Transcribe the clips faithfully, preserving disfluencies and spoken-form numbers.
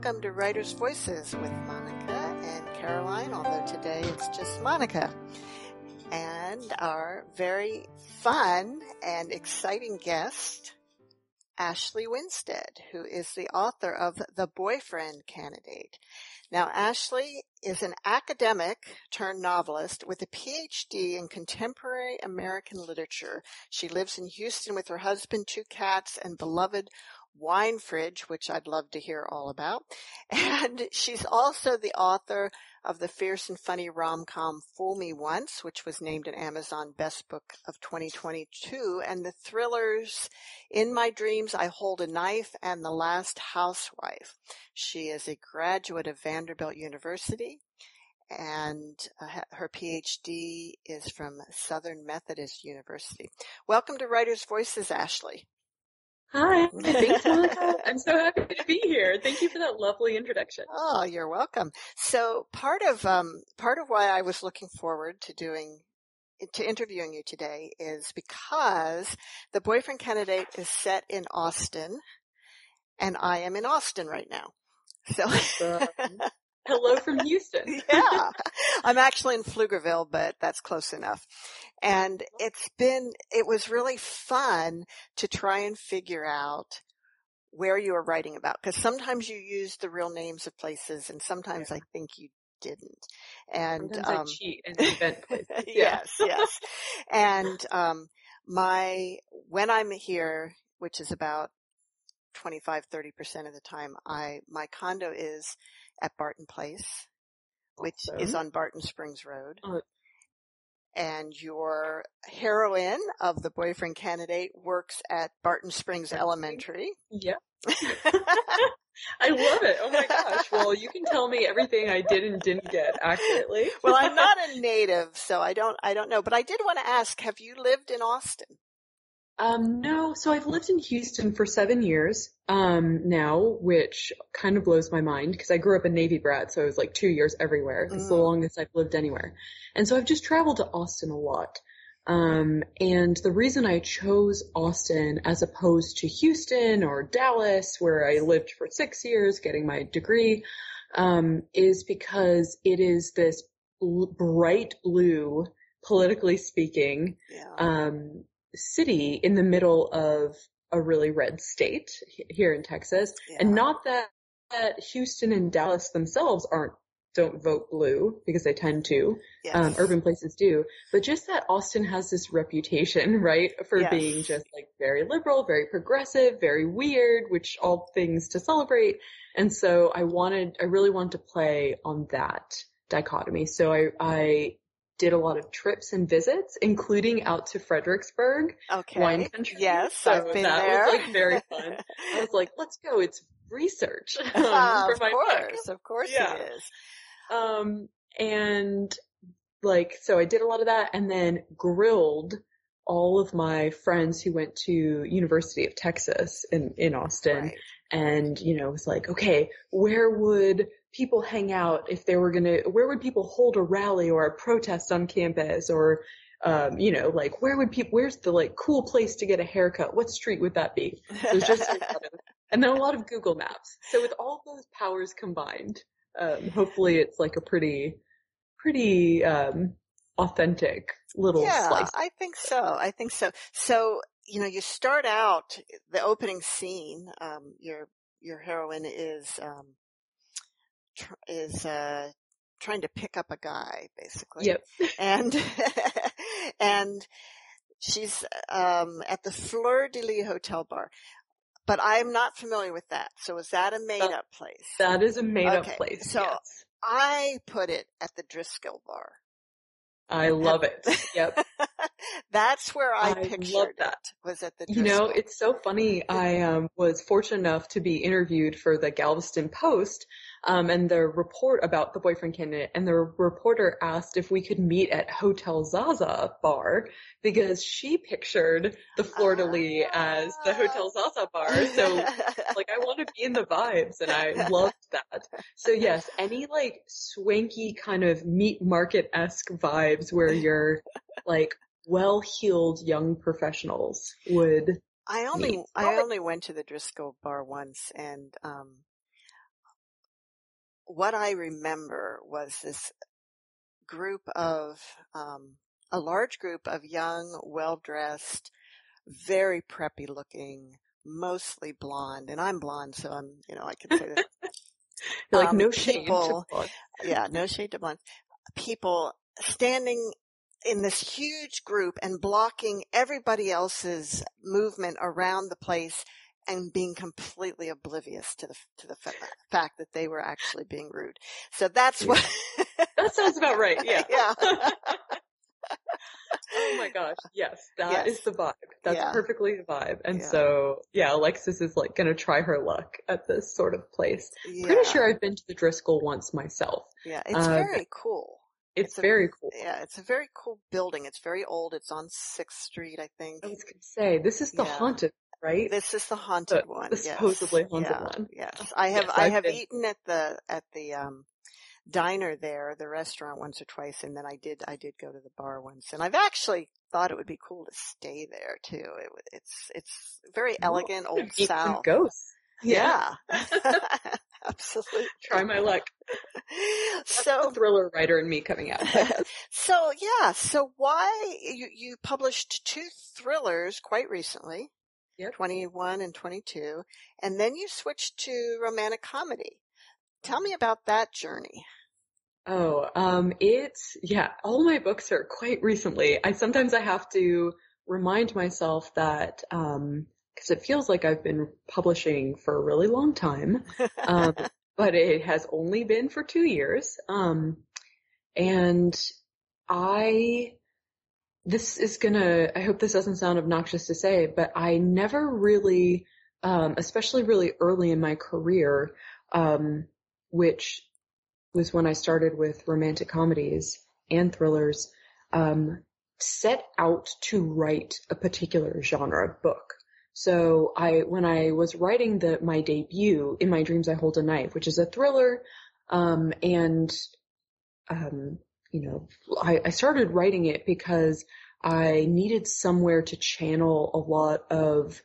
welcome to Writer's Voices with Monica and Caroline, although today it's just Monica, and our very fun and exciting guest, Ashley Winstead, who is the author of The Boyfriend Candidate. Now, Ashley is an academic turned novelist with a P H D in contemporary American literature. She lives in Houston with her husband, two cats, and beloved wine fridge, which I'd love to hear all about. And she's also the author of the fierce and funny rom-com Fool Me Once, which was named an Amazon Best Book of twenty twenty-two, and the thrillers In My Dreams, I Hold a Knife, and The Last Housewife. She is a graduate of Vanderbilt University, and uh, her P H D is from Southern Methodist University. Welcome to Writer's Voices, Ashley. Hi, thanks, Monica. I'm so happy to be here. Thank you for that lovely introduction. Oh, you're welcome. So part of um part of why I was looking forward to doing to interviewing you today is because The Boyfriend Candidate is set in Austin, and I am in Austin right now. So um, hello from Houston. Yeah, I'm actually in Pflugerville, but that's close enough. And it's been, it was really fun to try and figure out where you were writing about, because sometimes you used the real names of places and sometimes yeah. I think you didn't. And, sometimes um, I cheat and invent places. Yeah. Yes, yes. And, um, my, when I'm here, which is about twenty-five, thirty percent of the time, I, my condo is at Barton Place, which awesome. is on Barton Springs Road. Oh. And your heroine of The Boyfriend Candidate works at Barton Springs Elementary. Yeah. I love it. Oh my gosh. Well, you can tell me everything I did and didn't get accurately. Well, I'm not a native, so I don't, I don't know, but I did want to ask, have you lived in Austin? Um, no. So I've lived in Houston for seven years, um, now, which kind of blows my mind because I grew up a Navy brat. So I was like two years everywhere. It's mm. the longest I've lived anywhere. And so I've just traveled to Austin a lot. Um, and the reason I chose Austin as opposed to Houston or Dallas, where I lived for six years getting my degree, um, is because it is this bl- bright blue, politically speaking, yeah. um, city in the middle of a really red state here in Texas. Yeah. And not that, that Houston and Dallas themselves aren't, don't vote blue because they tend to, yes. um, urban places do, but just that Austin has this reputation, right, for yes. being just like very liberal, very progressive, very weird, which all things to celebrate. And so I wanted, I really wanted to play on that dichotomy. So I, I, did a lot of trips and visits, including out to Fredericksburg, okay. wine country. Yes, so I've been that there. That was like very fun. I was like, let's go. It's research. Um, uh, for of, my course, book. of course, of yeah. course it is. Um, and like, so I did a lot of that and then grilled all of my friends who went to University of Texas in, in Austin. Right. And, you know, it was like, okay, where would people hang out if they were going to, where would people hold a rally or a protest on campus or, um, you know, like where would people, where's the like cool place to get a haircut? What street would that be? So it was just a lot of, and then a lot of Google Maps. So with all those powers combined, um, hopefully it's like a pretty, pretty, um, authentic little yeah, slice. I think so. I think so. So, you know, you start out the opening scene, um, your, your heroine is, um, is uh trying to pick up a guy basically. Yep. And and she's um at the Fleur-de-Lis hotel bar. But I'm not familiar with that. So is that a made up place? That is a made up okay. place. So yes. I put it at the Driscoll bar. I love it. Yep. That's where I, I pictured that. It, was at the Driscoll. You know, it's so funny. I um was fortunate enough to be interviewed for the Galveston Post. Um, and the report about The Boyfriend Candidate, and the reporter asked if we could meet at Hotel Zaza bar because she pictured the Fleur-de-Lis uh, as the Hotel Zaza bar. So like, I want to be in the vibes, and I loved that. So yes, any like swanky kind of meat market-esque vibes where you're like well-heeled young professionals would. I only, meet. I only went to the Driscoll bar once, and, um, what I remember was this group of, um, a large group of young, well-dressed, very preppy-looking, mostly blonde, and I'm blonde, so I'm, you know, I can say that. You're like, um, no shade people, to blonde. Yeah, no shade to blonde. People standing in this huge group and blocking everybody else's movement around the place and being completely oblivious to the to the fa- fact that they were actually being rude. So that's yeah. what... That sounds about right, yeah. yeah. Oh my gosh, yes, that yes. is the vibe. That's yeah. perfectly the vibe. And yeah. so, yeah, Alexis is like going to try her luck at this sort of place. Yeah. Pretty sure I've been to the Driscoll once myself. Yeah, it's uh, very cool. It's, it's a, very cool. Yeah, it's a very cool building. It's very old. It's on sixth street, I think. I was going to say, this is the yeah. haunted, right? This is the haunted the, one. The yes. supposedly haunted yeah. one. Yes, I have yes, I I've have been. eaten at the at the um diner there, the restaurant once or twice, and then I did I did go to the bar once. And I've actually thought it would be cool to stay there too. It, it's it's very elegant, oh, old South. Ghosts. Yeah. yeah. Absolutely. Try my luck. That's so the thriller writer in me coming out. So yeah. So why you, you published two thrillers quite recently, yep. twenty-one and twenty-two, and then you switched to romantic comedy. Tell me about that journey. Oh, um, it's yeah. All my books are quite recently. I sometimes I have to remind myself that. Um, Because it feels like I've been publishing for a really long time, um, but it has only been for two years. Um, and I, this is gonna, I hope this doesn't sound obnoxious to say, but I never really, um, especially really early in my career, um, which was when I started with romantic comedies and thrillers, um, set out to write a particular genre book. So I, when I was writing the, my debut, In My Dreams, I Hold a Knife, which is a thriller, um, and, um, you know, I, I started writing it because I needed somewhere to channel a lot of,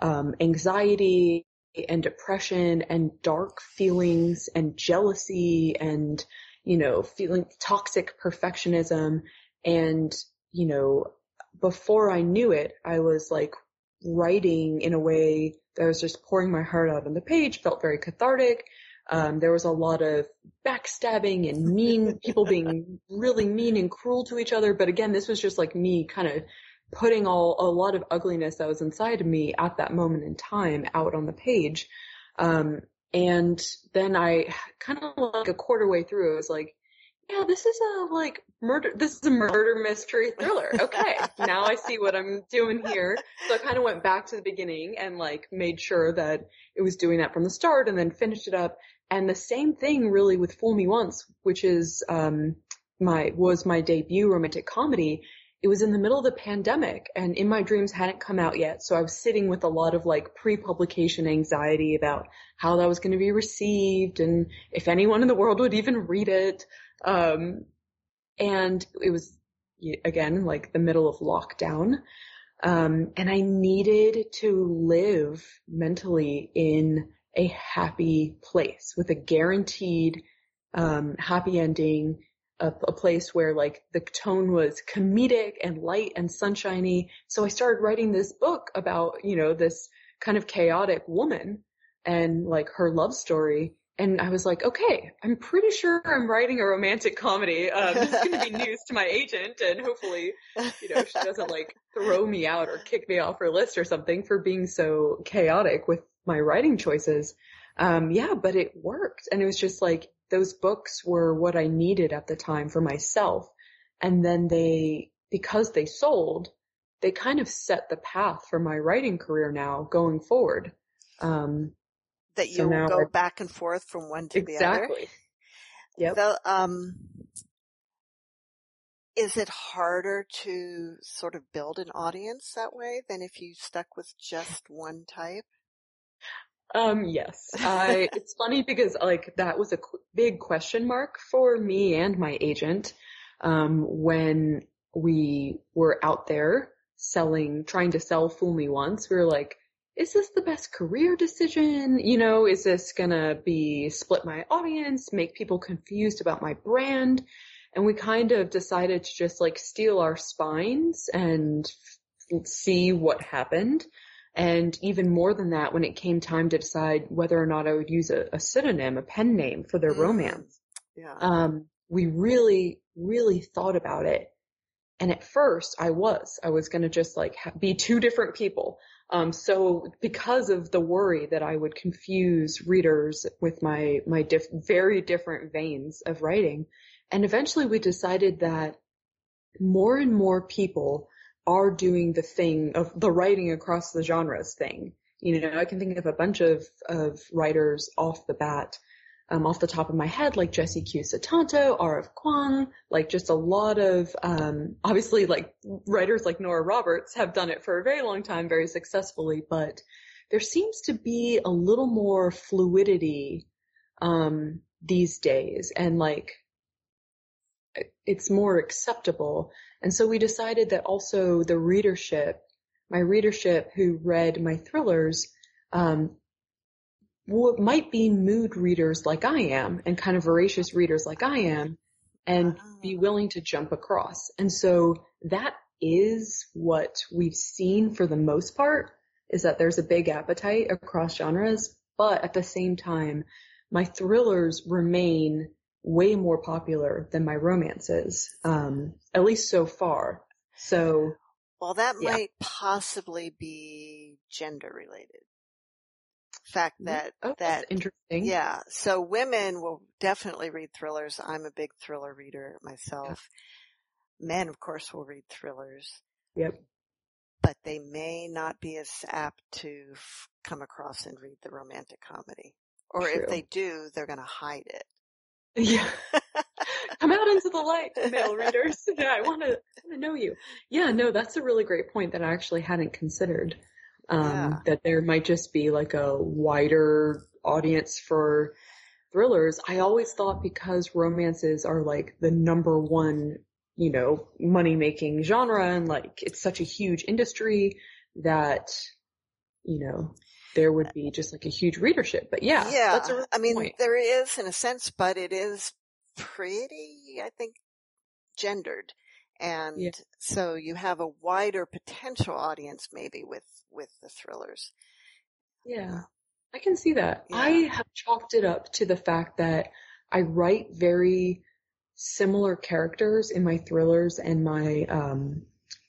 um, anxiety and depression and dark feelings and jealousy and, you know, feeling toxic perfectionism. And, you know, before I knew it, I was like, writing in a way that I was just pouring my heart out on the page, felt very cathartic. Um, there was a lot of backstabbing and mean people being really mean and cruel to each other. But again, this was just like me kind of putting all a lot of ugliness that was inside of me at that moment in time out on the page. Um, and then I kind of like a quarter way through, I was like, yeah, this is a like murder, this is a murder mystery thriller. Okay. Now I see what I'm doing here. So I kind of went back to the beginning and like made sure that it was doing that from the start and then finished it up. And the same thing really with Fool Me Once, which is, um, my, was my debut romantic comedy. It was in the middle of the pandemic and In My Dreams hadn't come out yet. So I was sitting with a lot of like pre-publication anxiety about how that was going to be received and if anyone in the world would even read it. Um, and it was again, like the middle of lockdown. Um, and I needed to live mentally in a happy place with a guaranteed, um, happy ending, a, a place where like the tone was comedic and light and sunshiny. So I started writing this book about, you know, this kind of chaotic woman and like her love story. And I was like, okay, I'm pretty sure I'm writing a romantic comedy. Um, this is going to be news to my agent, and hopefully, you know, she doesn't like throw me out or kick me off her list or something for being so chaotic with my writing choices. Um, yeah, but it worked. And it was just like those books were what I needed at the time for myself. And then they, because they sold, they kind of set the path for my writing career now going forward. Um, That you so will go back and forth from one to exactly. the other. Exactly. Yep. So, um, is it harder to sort of build an audience that way than if you stuck with just one type? Um, yes. I, it's funny because like that was a qu- big question mark for me and my agent, um, when we were out there selling, trying to sell Fool Me Once. We were like, is this the best career decision? You know, is this gonna be split my audience, make people confused about my brand? And we kind of decided to just like steal our spines and f- see what happened. And even more than that, when it came time to decide whether or not I would use a, a pseudonym, a pen name for their romance, yeah. um, we really, really thought about it. And at first I was, I was going to just like ha- be two different people. Um, so because of the worry that I would confuse readers with my, my diff- very different veins of writing. And eventually we decided that more and more people are doing the thing of the writing across the genres thing. You know, I can think of a bunch of, of writers off the bat, um, off the top of my head, like Jesse Q. Satanto, R. F. Kuang, like just a lot of, um, obviously like writers like Nora Roberts have done it for a very long time, very successfully, but there seems to be a little more fluidity, um, these days, and like, it's more acceptable. And so we decided that also the readership, my readership who read my thrillers, um, w- might be mood readers like I am and kind of voracious readers like I am and wow. be willing to jump across. And so that is what we've seen for the most part, is that there's a big appetite across genres, but at the same time, my thrillers remain way more popular than my romances, um, at least so far. So, well, that yeah. might possibly be gender related. Fact that oh, that that's interesting. Yeah. So women will definitely read thrillers. I'm a big thriller reader myself. Yeah. Men, of course, will read thrillers. Yep. But they may not be as apt to f- come across and read the romantic comedy. Or True. If they do, they're going to hide it. Yeah. Come out into the light, male readers. Yeah, I want to want to know you. Yeah, no, that's a really great point that I actually hadn't considered. Um, yeah. That there might just be like a wider audience for thrillers. I always thought because romances are like the number one, you know, money-making genre, and like it's such a huge industry that, you know, there would be just like a huge readership. But yeah, yeah. that's a really I mean, point. There is in a sense, but it is pretty, I think, gendered. And yeah. so you have a wider potential audience maybe with, with the thrillers. Yeah, I can see that. Yeah. I have chalked it up to the fact that I write very similar characters in my thrillers and my, um,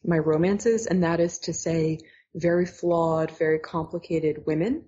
my romances. And that is to say, very flawed, very complicated women,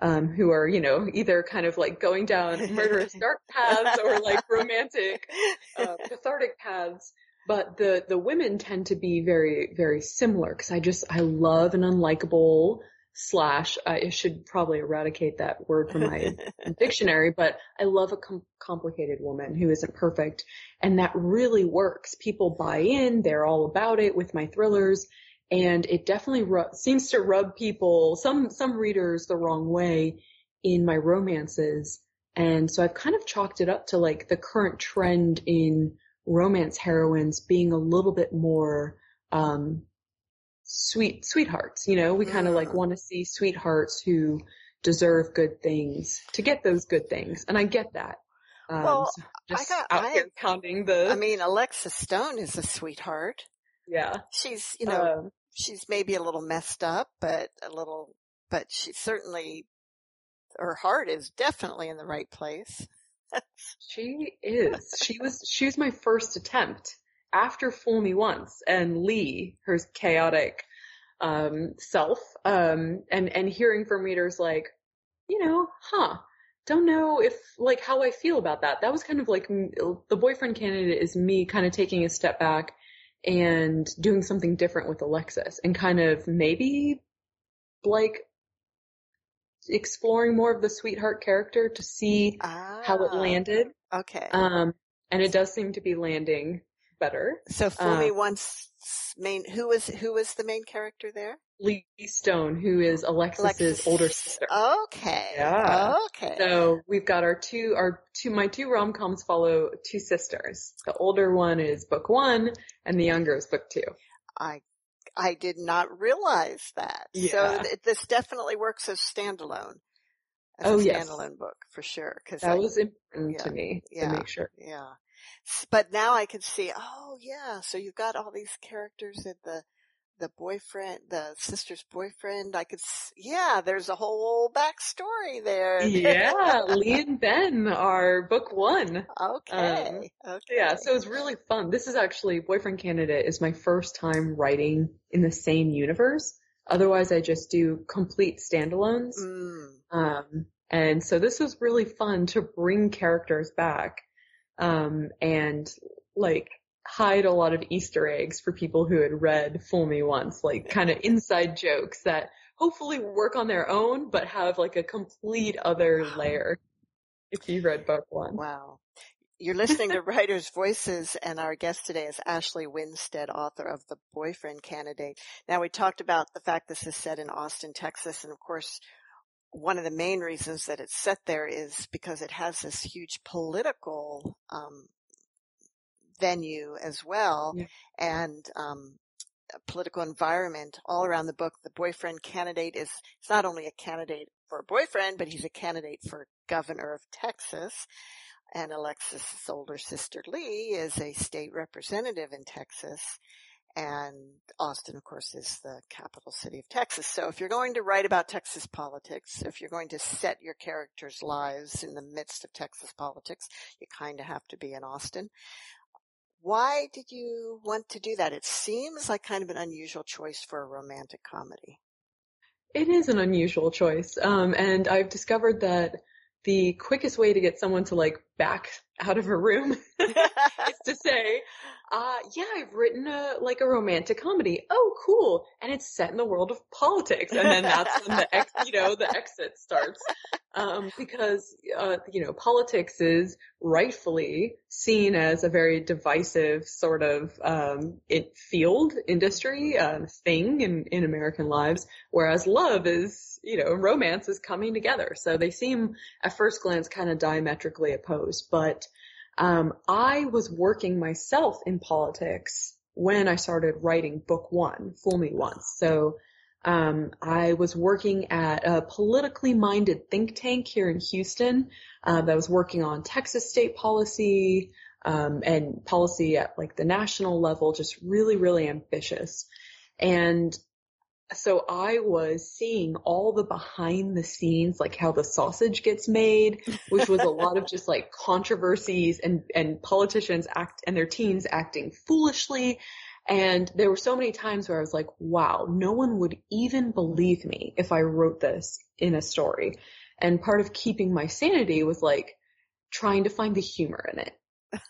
um, who are, you know, either kind of like going down murderous dark paths or like romantic, uh, cathartic paths. But the, the women tend to be very, very similar. Cause I just, I love an unlikable slash, uh, I should probably eradicate that word from my dictionary, but I love a com- complicated woman who isn't perfect. And that really works. People buy in. They're all about it with my thrillers. And it definitely ru- seems to rub people, some some readers, the wrong way in my romances. And so I've kind of chalked it up to like the current trend in romance heroines being a little bit more um, sweet sweethearts. You know, we kind of like want to see sweethearts who deserve good things to get those good things. And I get that. Um, well, so just I got, out I, here counting the. I mean, Alexis Stone is a sweetheart. Yeah. She's, you know. Um, She's maybe a little messed up, but a little, but she certainly, her heart is definitely in the right place. She is. She was, she was my first attempt after Fool Me Once and Lee, her chaotic, um, self, um, and, and hearing from readers like, you know, huh, don't know if like how I feel about that. That was kind of like The Boyfriend Candidate is me kind of taking a step back and doing something different with Alexis and kind of maybe like exploring more of the sweetheart character to see ah, how it landed. Okay. Um, and it does seem to be landing better. So Fool Me um, Once main, who was, who was the main character there? Lee Stone, who is Alexis's Alexis. older sister. Okay. Yeah. Okay. So we've got our two, our two, my two rom-coms follow two sisters. The older one is book one and the younger is book two. I, I did not realize that. Yeah. So it, this definitely works as standalone. As oh, a standalone yes. book for sure. Cause that I, was important yeah, to me yeah, to make sure. Yeah. But now I can see, oh yeah, so you've got all these characters in the, the boyfriend, the sister's boyfriend. I could, yeah, there's a whole backstory there. Yeah. Lee and Ben are book one. Okay. Um, okay. Yeah. So it was really fun. This is actually Boyfriend Candidate is my first time writing in the same universe. Otherwise I just do complete standalones. Mm. Um, and so this was really fun to bring characters back, um, and like, hide a lot of Easter eggs for people who had read Fool Me Once, like kind of inside jokes that hopefully work on their own, but have like a complete other layer if you read book one. Wow. You're listening to Writer's Voices, and our guest today is Ashley Winstead, author of The Boyfriend Candidate. Now, we talked about the fact this is set in Austin, Texas, and of course, one of the main reasons that it's set there is because it has this huge political um venue as well, yeah. and um, political environment all around the book. The boyfriend candidate is it's not only a candidate for a boyfriend, but he's a candidate for governor of Texas. And Alexis' older sister, Lee, is a state representative in Texas. And Austin, of course, is the capital city of Texas. So if you're going to write about Texas politics, if you're going to set your characters' lives in the midst of Texas politics, you kind of have to be in Austin. Why did you want to do that? It seems like kind of an unusual choice for a romantic comedy. It is an unusual choice. Um, and I've discovered that the quickest way to get someone to like back out of a room is to say, uh, yeah, I've written a, like a romantic comedy. Oh, cool. And it's set in the world of politics. And then that's when the, ex, you know, the exit starts. Um, because, uh, you know, politics is rightfully seen as a very divisive sort of, um, it field industry, um, thing in, in American lives. Whereas love is, you know, romance is coming together. So they seem at first glance kind of diametrically opposed, but, um, I was working myself in politics when I started writing book one, Fool Me Once. So, Um, I was working at a politically minded think tank here in Houston, uh, that was working on Texas state policy, um, and policy at like the national level, just really, really ambitious. And so I was seeing all the behind the scenes, like how the sausage gets made, which was a lot of just like controversies and, and politicians act and their teams acting foolishly. And there were so many times where I was like, wow, no one would even believe me if I wrote this in a story. And part of keeping my sanity was like trying to find the humor in it.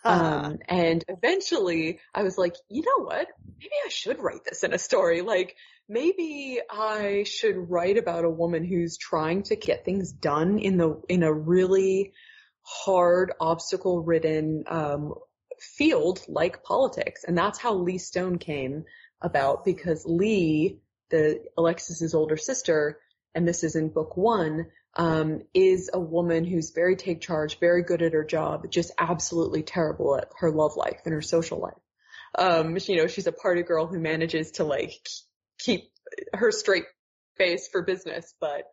um, and eventually I was like, you know what? Maybe I should write this in a story. Like maybe I should write about a woman who's trying to get things done in the, in a really hard, obstacle ridden, um, field like politics. And that's how Lee Stone came about, because Lee, the Alexis's older sister, and this is in book one, um, is a woman who's very take charge, very good at her job, just absolutely terrible at her love life and her social life. Um, you know, she's a party girl who manages to like keep her straight face for business. But,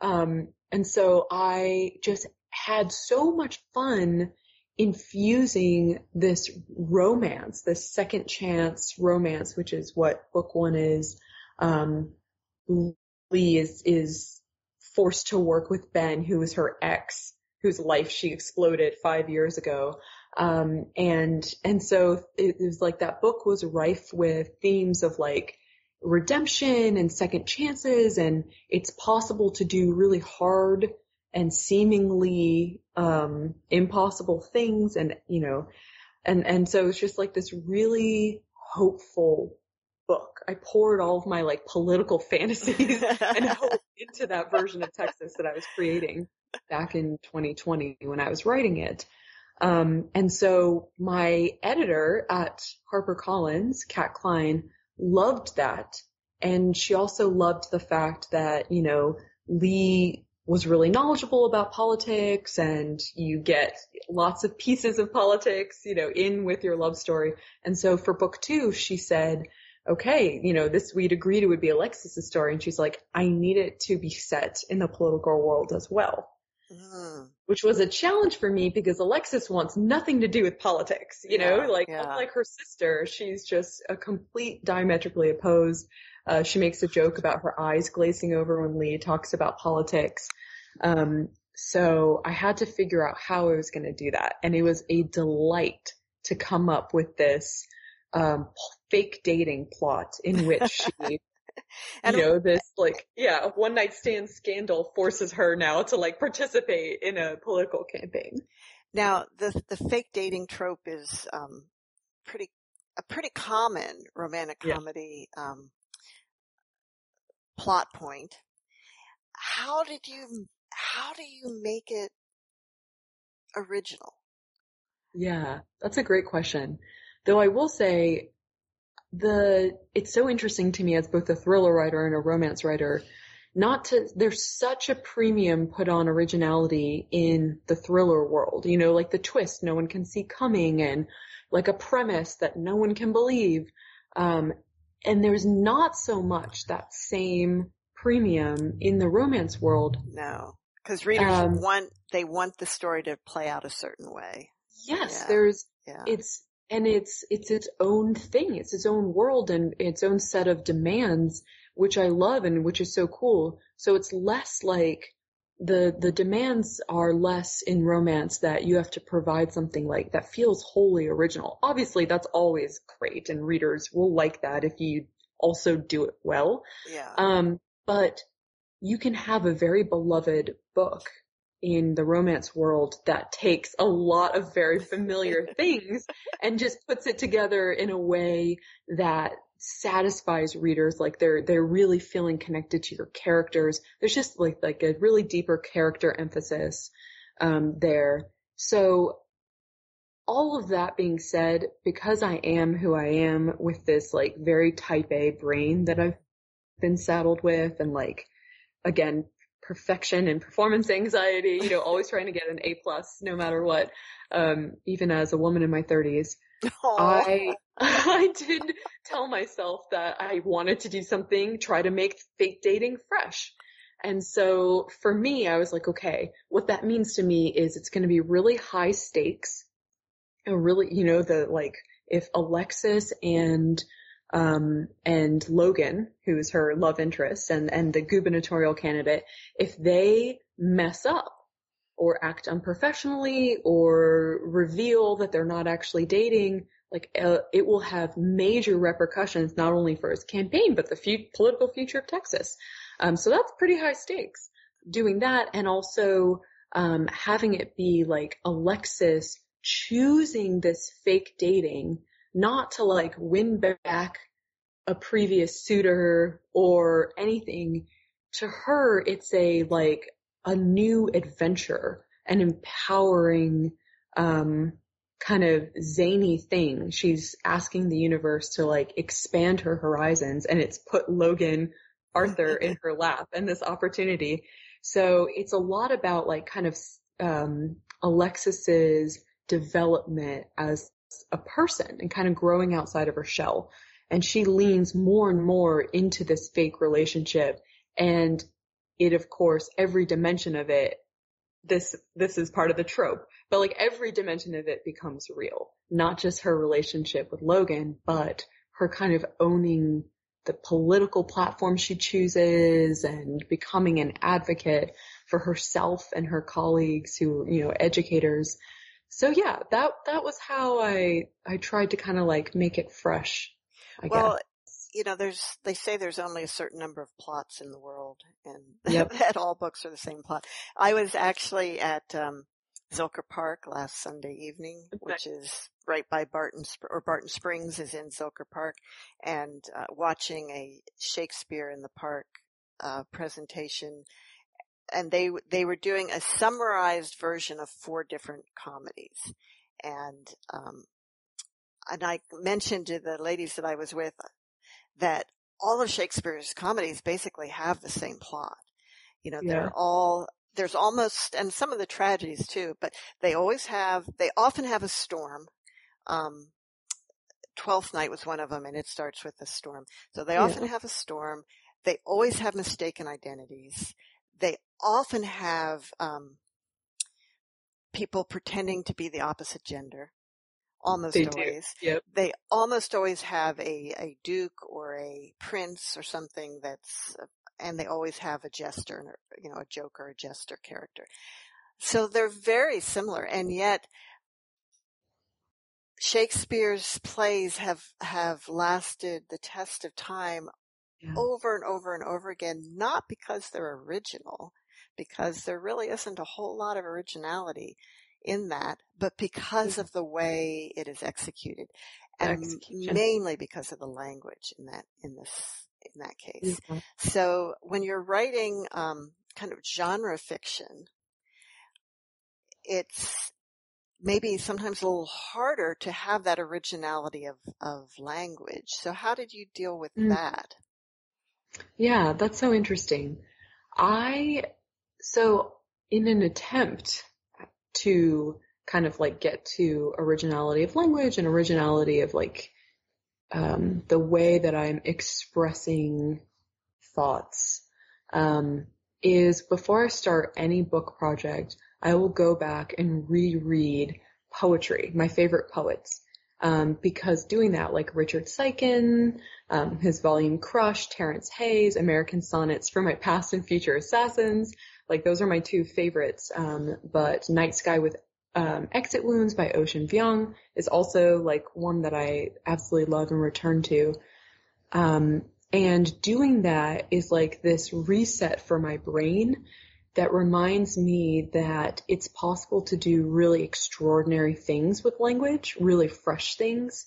um, and so I just had so much fun infusing this romance, this second chance romance, which is what book one is. Um, Lee is, is forced to work with Ben, who is her ex, whose life she exploded five years ago. Um, and, and so it, it was like that book was rife with themes of like redemption and second chances. And it's possible to do really hard and seemingly, um, impossible things. And, you know, and, and so it's just like this really hopeful book. I poured all of my like political fantasies and hope into that version of Texas that I was creating back in twenty twenty when I was writing it. Um, and so my editor at HarperCollins, Kat Klein, loved that. And she also loved the fact that, you know, Lee was really knowledgeable about politics, and you get lots of pieces of politics, you know, in with your love story. And so for book two, she said, okay, you know, this, we'd agreed it would be Alexis's story. And she's like, I need it to be set in the political world as well, mm. which was a challenge for me because Alexis wants nothing to do with politics, you yeah, know, like, yeah. unlike her sister, she's just a complete diametrically opposed. Uh, she makes a joke about her eyes glazing over when Lee talks about politics. Um, so I had to figure out how I was going to do that. And it was a delight to come up with this um fake dating plot in which she, you know, this like, yeah, one night stand scandal forces her now to like participate in a political campaign. Now, the the fake dating trope is um pretty a pretty common romantic comedy yeah. um plot point. How did you how do you make it original? Yeah, that's a great question. Though I will say the it's so interesting to me as both a thriller writer and a romance writer, not to there's such a premium put on originality in the thriller world, you know, like the twist no one can see coming and like a premise that no one can believe. Um, and there's not so much that same premium in the romance world. No, because readers um, want they want the story to play out a certain way. Yes, yeah. there's yeah. it's And it's, it's its own thing. It's its own world and its own set of demands, which I love and which is so cool. So it's less like the, the demands are less in romance that you have to provide something like that feels wholly original. Obviously that's always great and readers will like that if you also do it well. Yeah. Um, but you can have a very beloved book in the romance world that takes a lot of very familiar things and just puts it together in a way that satisfies readers. Like they're, they're really feeling connected to your characters. There's just like, like a really deeper character emphasis, um, there. So all of that being said, because I am who I am with this like very type A brain that I've been saddled with and like, again, perfection and performance anxiety, you know, always trying to get an A plus no matter what, um, even as a woman in my thirties. Aww. I I did tell myself that I wanted to do something, try to make fake dating fresh. And so for me, I was like, okay, what that means to me is it's going to be really high stakes and really, you know, the like if Alexis and Um, and Logan, who is her love interest and, and the gubernatorial candidate, if they mess up or act unprofessionally or reveal that they're not actually dating, like uh, it will have major repercussions, not only for his campaign, but the fe- political future of Texas. Um, so that's pretty high stakes doing that. And also, um, having it be like Alexis choosing this fake dating not to like win back a previous suitor or anything. To her, it's a like a new adventure, an empowering, um, kind of zany thing. She's asking the universe to like expand her horizons, and it's put Logan Arthur in her lap and this opportunity. So it's a lot about like kind of, um, Alexis's development as a person and kind of growing outside of her shell. And she leans more and more into this fake relationship. And it, of course, every dimension of it, this, this is part of the trope, but like every dimension of it becomes real, not just her relationship with Logan, but her kind of owning the political platform she chooses and becoming an advocate for herself and her colleagues who, you know, educators. So yeah, that, that was how I, I tried to kind of like make it fresh, I well, guess. You know, there's, they say there's only a certain number of plots in the world and yep. that all books are the same plot. I was actually at, um, Zilker Park last Sunday evening, which is right by Barton or Barton Springs is in Zilker Park, and uh, watching a Shakespeare in the Park, uh, presentation. And they, they were doing a summarized version of four different comedies. And, um, and I mentioned to the ladies that I was with that all of Shakespeare's comedies basically have the same plot. You know, yeah. they're all, there's almost, and some of the tragedies too, but they always have, they often have a storm, um, Twelfth Night was one of them, and it starts with a storm. So they yeah. often have a storm. They always have mistaken identities. They often have um, people pretending to be the opposite gender. Almost they always. Yep. They almost always have a, a duke or a prince or something that's, and they always have a jester, you know, a joker, a jester character. So they're very similar, and yet Shakespeare's plays have, have lasted the test of time yeah. over and over and over again, not because they're original, because there really isn't a whole lot of originality in that, but because of the way it is executed, and mainly because of the language in that, in this, in that case. Yeah. So when you're writing, um, kind of genre fiction, it's maybe sometimes a little harder to have that originality of, of language. So how did you deal with mm. that? Yeah, that's so interesting. I, so in an attempt to kind of like get to originality of language and originality of like um, the way that I'm expressing thoughts, um, is before I start any book project, I will go back and reread poetry, my favorite poets, um, because doing that, like Richard Siken, um, his volume Crush, Terrence Hayes, American Sonnets for My Past and Future Assassins, like those are my two favorites, um, but Night Sky with um, Exit Wounds by Ocean Vuong is also like one that I absolutely love and return to. Um, and doing that is like this reset for my brain that reminds me that it's possible to do really extraordinary things with language, really fresh things,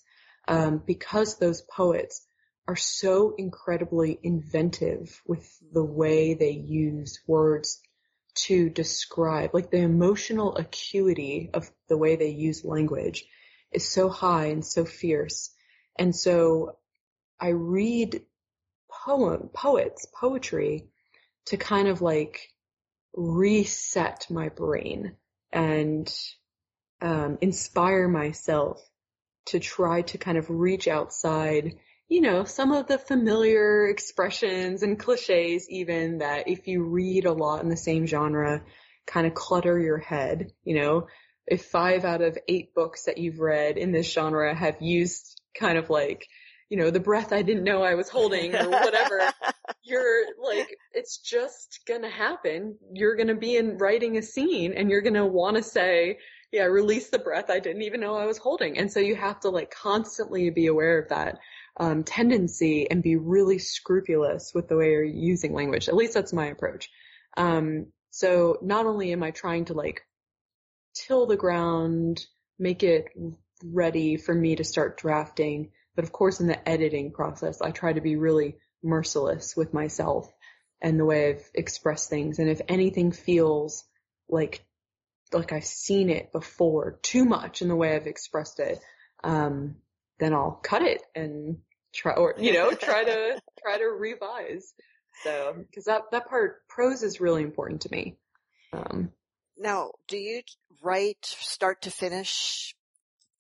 um, because those poets are so incredibly inventive with the way they use words to describe, like the emotional acuity of the way they use language is so high and so fierce. And so I read poem, poets, poetry to kind of like reset my brain and um, inspire myself to try to kind of reach outside, you know, some of the familiar expressions and cliches even that if you read a lot in the same genre kind of clutter your head. You know, if five out of eight books that you've read in this genre have used kind of like, you know, the breath I didn't know I was holding or whatever, you're like, it's just going to happen. You're going to be in writing a scene and you're going to want to say, yeah, release the breath I didn't even know I was holding. And so you have to like constantly be aware of that um, tendency and be really scrupulous with the way you're using language. At least that's my approach. Um, so not only am I trying to like till the ground, make it ready for me to start drafting, but of course, in the editing process, I try to be really merciless with myself and the way I've expressed things. And if anything feels like like I've seen it before too much in the way I've expressed it, um, then I'll cut it and try, or you know, try to try to revise. So, because that that part, prose is really important to me. Um, now, do you write start to finish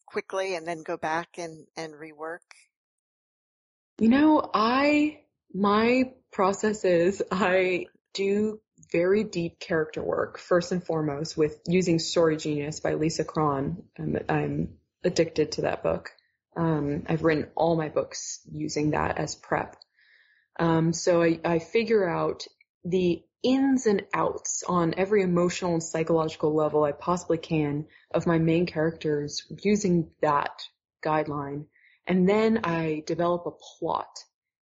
quickly and then go back and, and rework? You know, I, my process is I do very deep character work, first and foremost, with using Story Genius by Lisa Cron. I'm, I'm addicted to that book. Um, I've written all my books using that as prep. Um, so I, I figure out the ins and outs on every emotional and psychological level I possibly can of my main characters using that guideline. And then I develop a plot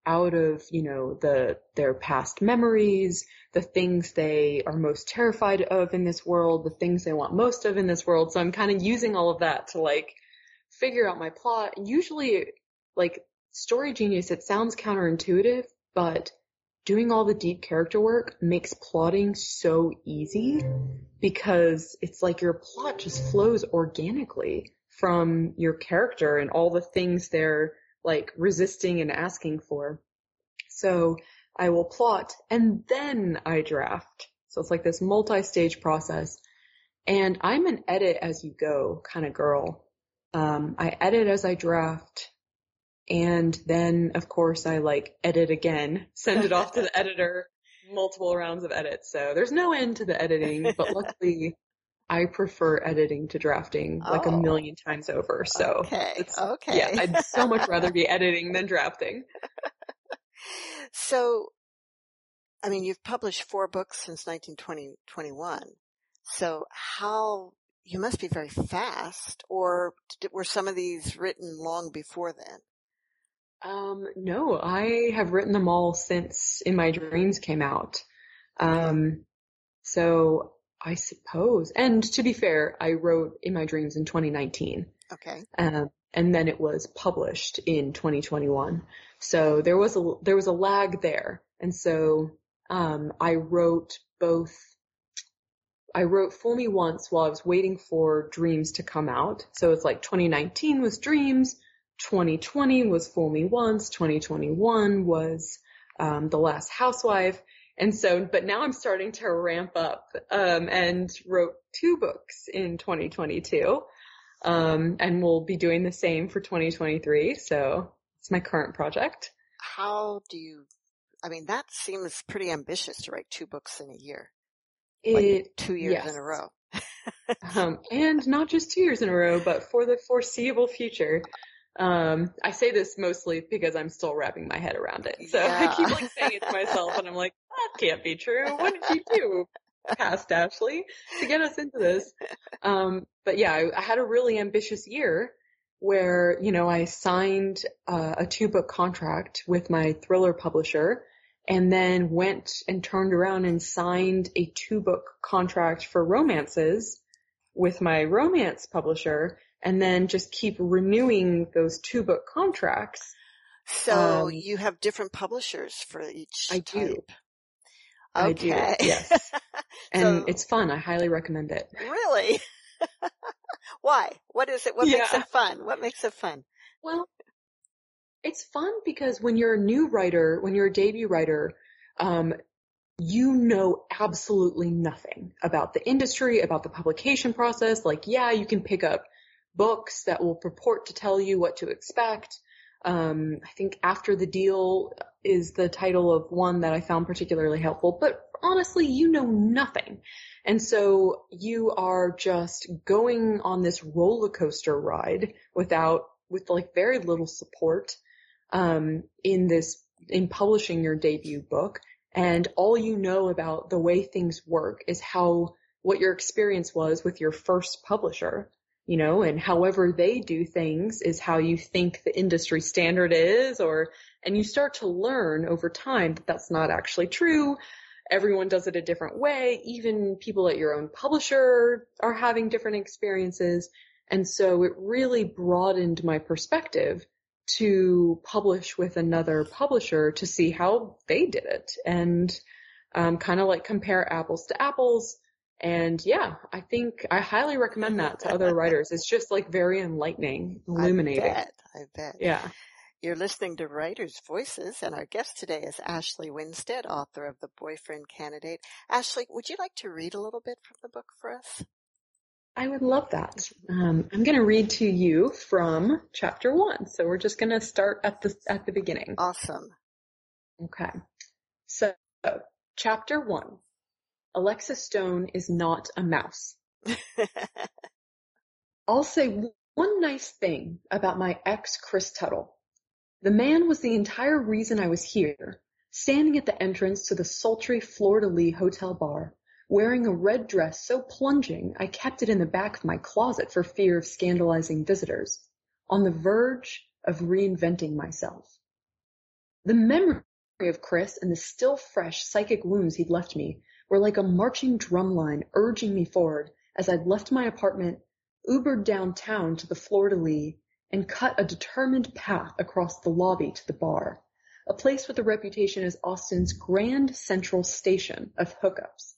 out of, you know, the, their past memories, the things they are most terrified of in this world, the things they want most of in this world. So I'm kind of using all of that to like figure out my plot. Usually like Story Genius, it sounds counterintuitive, but doing all the deep character work makes plotting so easy because it's like your plot just flows organically from your character and all the things they're like resisting and asking for. So I will plot and then I draft. So it's like this multi-stage process, and I'm an edit as you go kind of girl. Um, I edit as I draft. And then, of course, I like edit again, send it off to the editor, multiple rounds of edits. So there's no end to the editing, but luckily I prefer editing to drafting oh. like a million times over. So okay. It's, okay. Yeah, I'd so much rather be editing than drafting. So, I mean, you've published four books since nineteen twenty-one. So how, you must be very fast, or were some of these written long before then? Um, no, I have written them all since In My Dreams came out. Um, so I suppose, and to be fair, I wrote In My Dreams in twenty nineteen. Okay. Um, and then it was published in twenty twenty-one. So there was a, there was a lag there. And so, um, I wrote both, I wrote Fool Me Once while I was waiting for Dreams to come out. So it's like twenty nineteen was Dreams, twenty twenty was Fool Me Once, twenty twenty-one was um, The Last Housewife. And so, but now I'm starting to ramp up um, and wrote two books in twenty twenty-two. Um, and we'll be doing the same for twenty twenty-three. So it's my current project. How do you, I mean, that seems pretty ambitious to write two books in a year. Like it, two years yes. in a row. um, and not just two years in a row, but for the foreseeable future. Um, I say this mostly because I'm still wrapping my head around it. So yeah. I keep like saying it to myself and I'm like, that can't be true. What did you do, past Ashley, to get us into this? Um, but yeah, I, I had a really ambitious year where, you know, I signed uh, a two book contract with my thriller publisher, and then went and turned around and signed a two book contract for romances with my romance publisher, and then just keep renewing those two book contracts. So um, you have different publishers for each I type. do. I okay. do, yes. And so, it's fun. I highly recommend it. Really? Why? What is it? What yeah. makes it fun? What makes it fun? Well, it's fun because when you're a new writer, when you're a debut writer, um, you know absolutely nothing about the industry, about the publication process. Like, yeah, you can pick up books that will purport to tell you what to expect. Um, I think After the Deal is the title of one that I found particularly helpful, but honestly, you know nothing. And so you are just going on this roller coaster ride without, with like very little support, um, in this, in publishing your debut book. And all you know about the way things work is how, what your experience was with your first publisher. You know, and however they do things is how you think the industry standard is, or, and you start to learn over time that that's not actually true. Everyone does it a different way. Even people at your own publisher are having different experiences. And so it really broadened my perspective to publish with another publisher to see how they did it, and um, kind of like compare apples to apples. And yeah, I think I highly recommend that to other writers. It's just like very enlightening, illuminating. I bet, I bet. Yeah. You're listening to Writer's Voices, and our guest today is Ashley Winstead, author of The Boyfriend Candidate. Ashley, would you like to read a little bit from the book for us? I would love that. Um, I'm going to read to you from chapter one. So we're just going to start at the, at the beginning. Awesome. Okay. So chapter one. Alexis Stone is not a mouse. I'll say one nice thing about my ex, Chris Tuttle. The man was the entire reason I was here, standing at the entrance to the sultry Fleur-de-Lis hotel bar, wearing a red dress so plunging I kept it in the back of my closet for fear of scandalizing visitors, on the verge of reinventing myself. The memory of Chris and the still fresh psychic wounds he'd left me were like a marching drumline urging me forward as I'd left my apartment, Ubered downtown to the Fleur-de-Lis, and cut a determined path across the lobby to the bar, a place with a reputation as Austin's grand central station of hookups.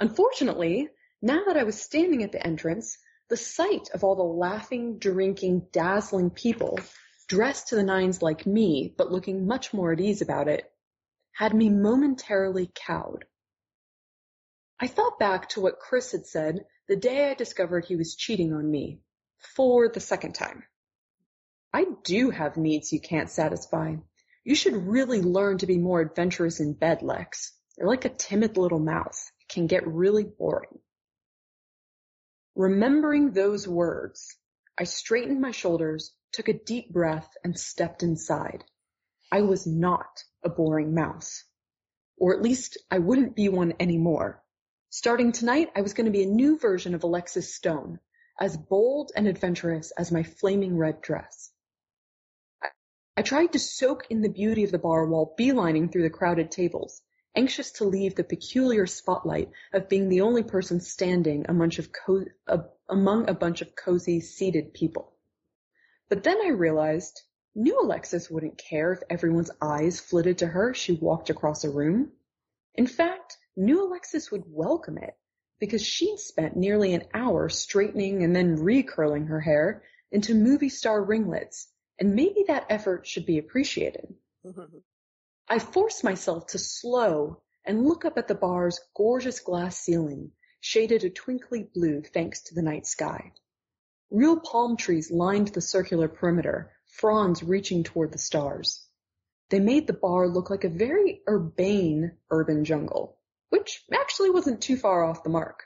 Unfortunately, now that I was standing at the entrance, the sight of all the laughing, drinking, dazzling people, dressed to the nines like me, but looking much more at ease about it, had me momentarily cowed. I thought back to what Chris had said the day I discovered he was cheating on me, for the second time. I do have needs you can't satisfy. You should really learn to be more adventurous in bed, Lex. You're like a timid little mouse. It can get really boring. Remembering those words, I straightened my shoulders, took a deep breath, and stepped inside. I was not a boring mouse. Or at least I wouldn't be one anymore. Starting tonight, I was going to be a new version of Alexis Stone, as bold and adventurous as my flaming red dress. I, I tried to soak in the beauty of the bar while beelining through the crowded tables, anxious to leave the peculiar spotlight of being the only person standing a bunch of co- a, among a bunch of cozy, seated people. But then I realized new Alexis wouldn't care if everyone's eyes flitted to her as she walked across a room. In fact, new Alexis would welcome it, because she'd spent nearly an hour straightening and then recurling her hair into movie star ringlets, and maybe that effort should be appreciated. I forced myself to slow and look up at the bar's gorgeous glass ceiling, shaded a twinkly blue thanks to the night sky. Real palm trees lined the circular perimeter, fronds reaching toward the stars. They made the bar look like a very urbane urban jungle, which actually wasn't too far off the mark.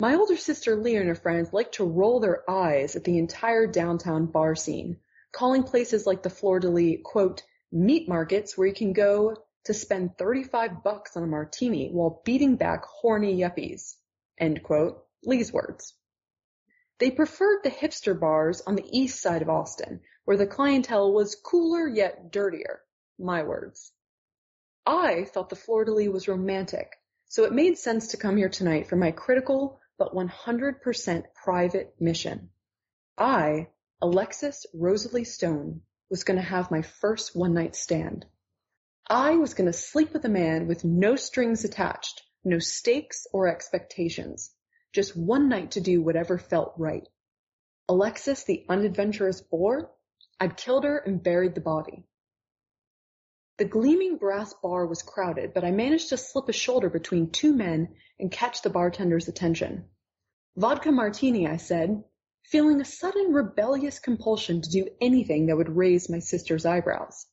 My older sister Leah and her friends liked to roll their eyes at the entire downtown bar scene, calling places like the Fleur-de-Lis, quote, meat markets where you can go to spend thirty-five bucks on a martini while beating back horny yuppies, end quote, Lee's words. They preferred the hipster bars on the east side of Austin, where the clientele was cooler yet dirtier, my words. I thought the Fleur-de-Lis was romantic, so it made sense to come here tonight for my critical but one hundred percent private mission. I, Alexis Rosalie Stone, was going to have my first one-night stand. I was going to sleep with a man with no strings attached, no stakes or expectations, just one night to do whatever felt right. Alexis, the unadventurous bore, I'd killed her and buried the body. The gleaming brass bar was crowded, but I managed to slip a shoulder between two men and catch the bartender's attention. Vodka martini, I said, feeling a sudden rebellious compulsion to do anything that would raise my sister's eyebrows.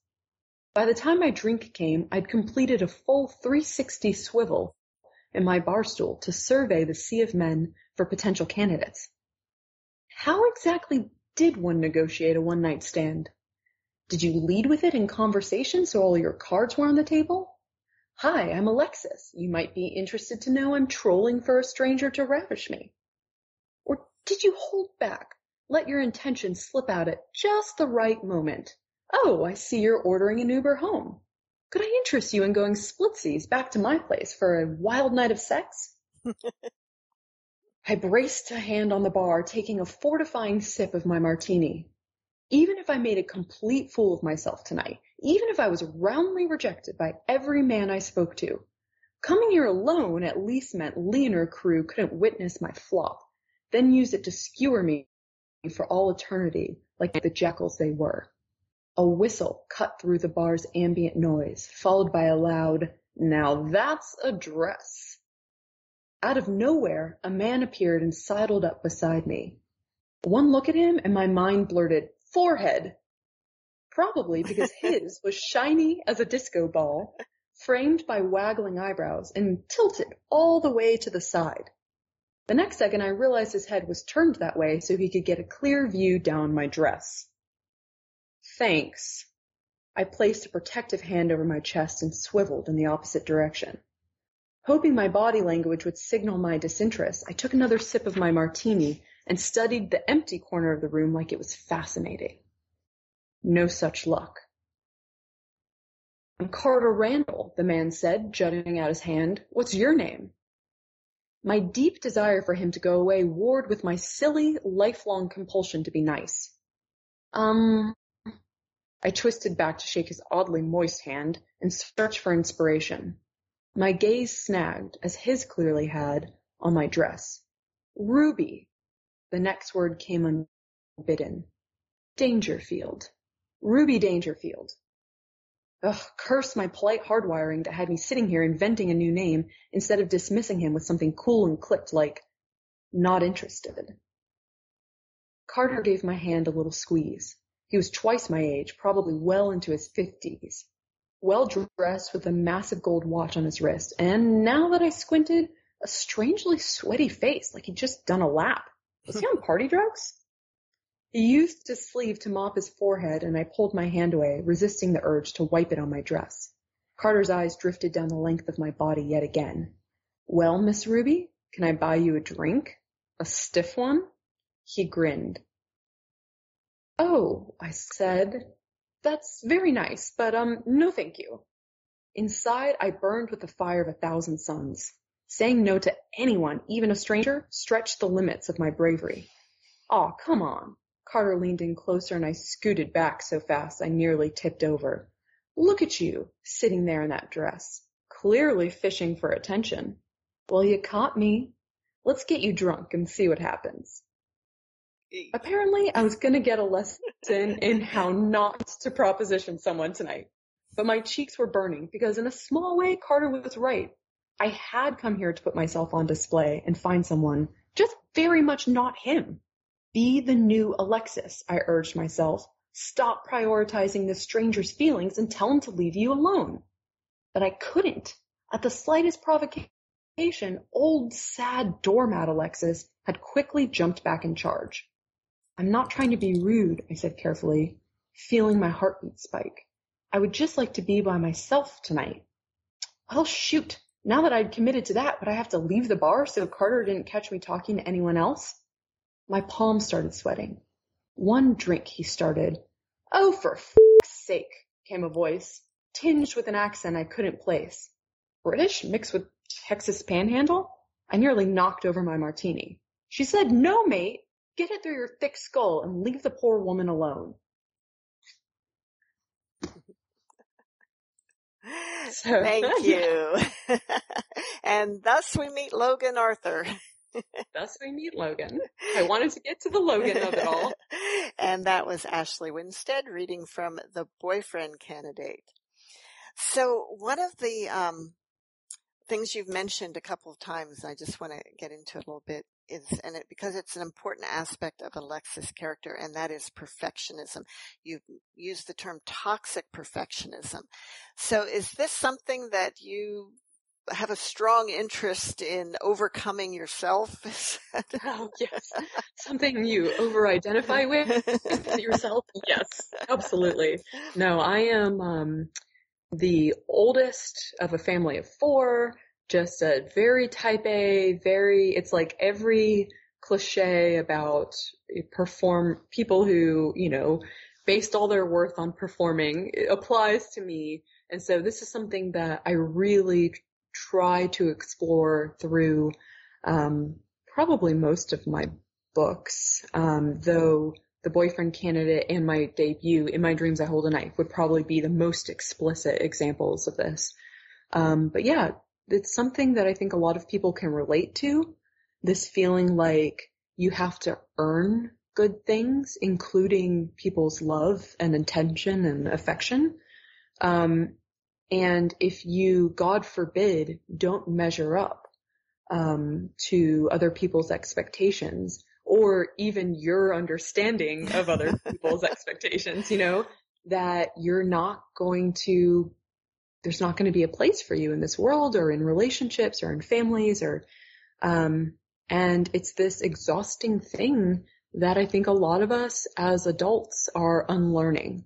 By the time my drink came, I'd completed a full three sixty swivel in my bar stool to survey the sea of men for potential candidates. How exactly did one negotiate a one-night stand? Did you lead with it in conversation so all your cards were on the table? Hi, I'm Alexis. You might be interested to know I'm trolling for a stranger to ravish me. Or did you hold back, let your intention slip out at just the right moment? Oh, I see you're ordering an Uber home. Could I interest you in going splitsies back to my place for a wild night of sex? I braced a hand on the bar, taking a fortifying sip of my martini. Even if I made a complete fool of myself tonight, even if I was roundly rejected by every man I spoke to, coming here alone at least meant Lee and her crew couldn't witness my flop, then use it to skewer me for all eternity like the jackals they were. A whistle cut through the bar's ambient noise, followed by a loud, "Now that's a dress." Out of nowhere, a man appeared and sidled up beside me. One look at him and my mind blurted, "Forehead," probably because his was shiny as a disco ball, framed by waggling eyebrows, and tilted all the way to the side. The next second, I realized his head was turned that way so he could get a clear view down my dress. "Thanks." I placed a protective hand over my chest and swiveled in the opposite direction. Hoping my body language would signal my disinterest, I took another sip of my martini and studied the empty corner of the room like it was fascinating. No such luck. "I'm Carter Randall," the man said, jutting out his hand. "What's your name?" My deep desire for him to go away warred with my silly, lifelong compulsion to be nice. Um, I twisted back to shake his oddly moist hand and searched for inspiration. My gaze snagged, as his clearly had, on my dress. "Ruby." The next word came unbidden. "Dangerfield. Ruby Dangerfield." Ugh, curse my polite hardwiring that had me sitting here inventing a new name instead of dismissing him with something cool and clipped like, "Not interested." Carter gave my hand a little squeeze. He was twice my age, probably well into his fifties, well-dressed with a massive gold watch on his wrist, and now that I squinted, a strangely sweaty face, like he'd just done a lap. Was he on party drugs? He used his sleeve to mop his forehead, and I pulled my hand away, resisting the urge to wipe it on my dress. Carter's eyes drifted down the length of my body yet again. "Well, Miss Ruby, can I buy you a drink? A stiff one?" He grinned. "Oh," I said, "that's very nice, but, um, no thank you." Inside, I burned with the fire of a thousand suns. Saying no to anyone, even a stranger, stretched the limits of my bravery. "Aw, come on." Carter leaned in closer, and I scooted back so fast I nearly tipped over. "Look at you, sitting there in that dress, clearly fishing for attention. Well, you caught me. Let's get you drunk and see what happens." Apparently, I was going to get a lesson in how not to proposition someone tonight, but my cheeks were burning because in a small way, Carter was right. I had come here to put myself on display and find someone, just very much not him. Be the new Alexis, I urged myself. Stop prioritizing this stranger's feelings and tell him to leave you alone. But I couldn't. At the slightest provocation, old, sad, doormat Alexis had quickly jumped back in charge. "I'm not trying to be rude," I said carefully, feeling my heartbeat spike. "I would just like to be by myself tonight." Well, shoot. Now that I'd committed to that, would I have to leave the bar so Carter didn't catch me talking to anyone else? My palms started sweating. "One drink," he started. "Oh, for f***'s sake," came a voice, tinged with an accent I couldn't place. British mixed with Texas panhandle? I nearly knocked over my martini. She said, "No, mate. Get it through your thick skull and leave the poor woman alone." So, thank you. And thus we meet Logan Arthur. Thus we meet Logan. I wanted to get to the Logan of it all. And that was Ashley Winstead reading from The Boyfriend Candidate. So one of the um, things you've mentioned a couple of times, I just want to get into it a little bit, is, and it, because it's an important aspect of Alexis' character, and that is perfectionism. You use the term toxic perfectionism. So is this something that you have a strong interest in overcoming yourself? Oh, yes. Something you over-identify with yourself? Yes, absolutely. No, I am um, the oldest of a family of four, just a very type A, very, it's like every cliche about perform people who, you know, based all their worth on performing, it applies to me. And so this is something that I really try to explore through um, probably most of my books, um, though The Boyfriend Candidate and my debut, In My Dreams, I Hold a Knife, would probably be the most explicit examples of this. Um, but yeah, it's something that I think a lot of people can relate to, this feeling like you have to earn good things, including people's love and attention and affection. Um, and if you, God forbid, don't measure up um, to other people's expectations, or even your understanding of other people's expectations, you know, that you're not going to there's not going to be a place for you in this world or in relationships or in families or, um, and it's this exhausting thing that I think a lot of us as adults are unlearning.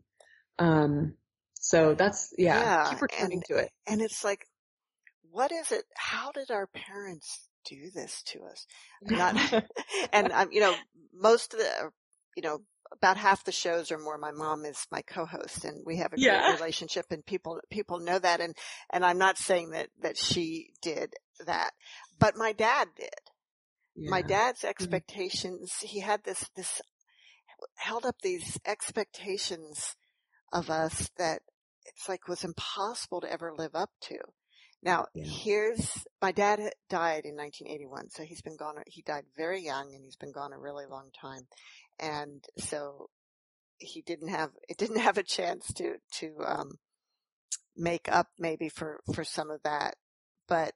Um, so that's, yeah, yeah keep returning and, to it. And it's like, what is it? How did our parents do this to us? Not, and I'm, you know, most of the, you know, about half the shows or more, my mom is my co-host and we have a yeah. great relationship and people, people know that. And, and I'm not saying that, that she did that, but my dad did. Yeah. My dad's expectations, he had this, this held up these expectations of us that it's like was impossible to ever live up to. Now, yeah. here's, my dad died in nineteen eighty-one, so he's been gone, he died very young and he's been gone a really long time. And so he didn't have, it didn't have a chance to, to, um, make up maybe for, for some of that. But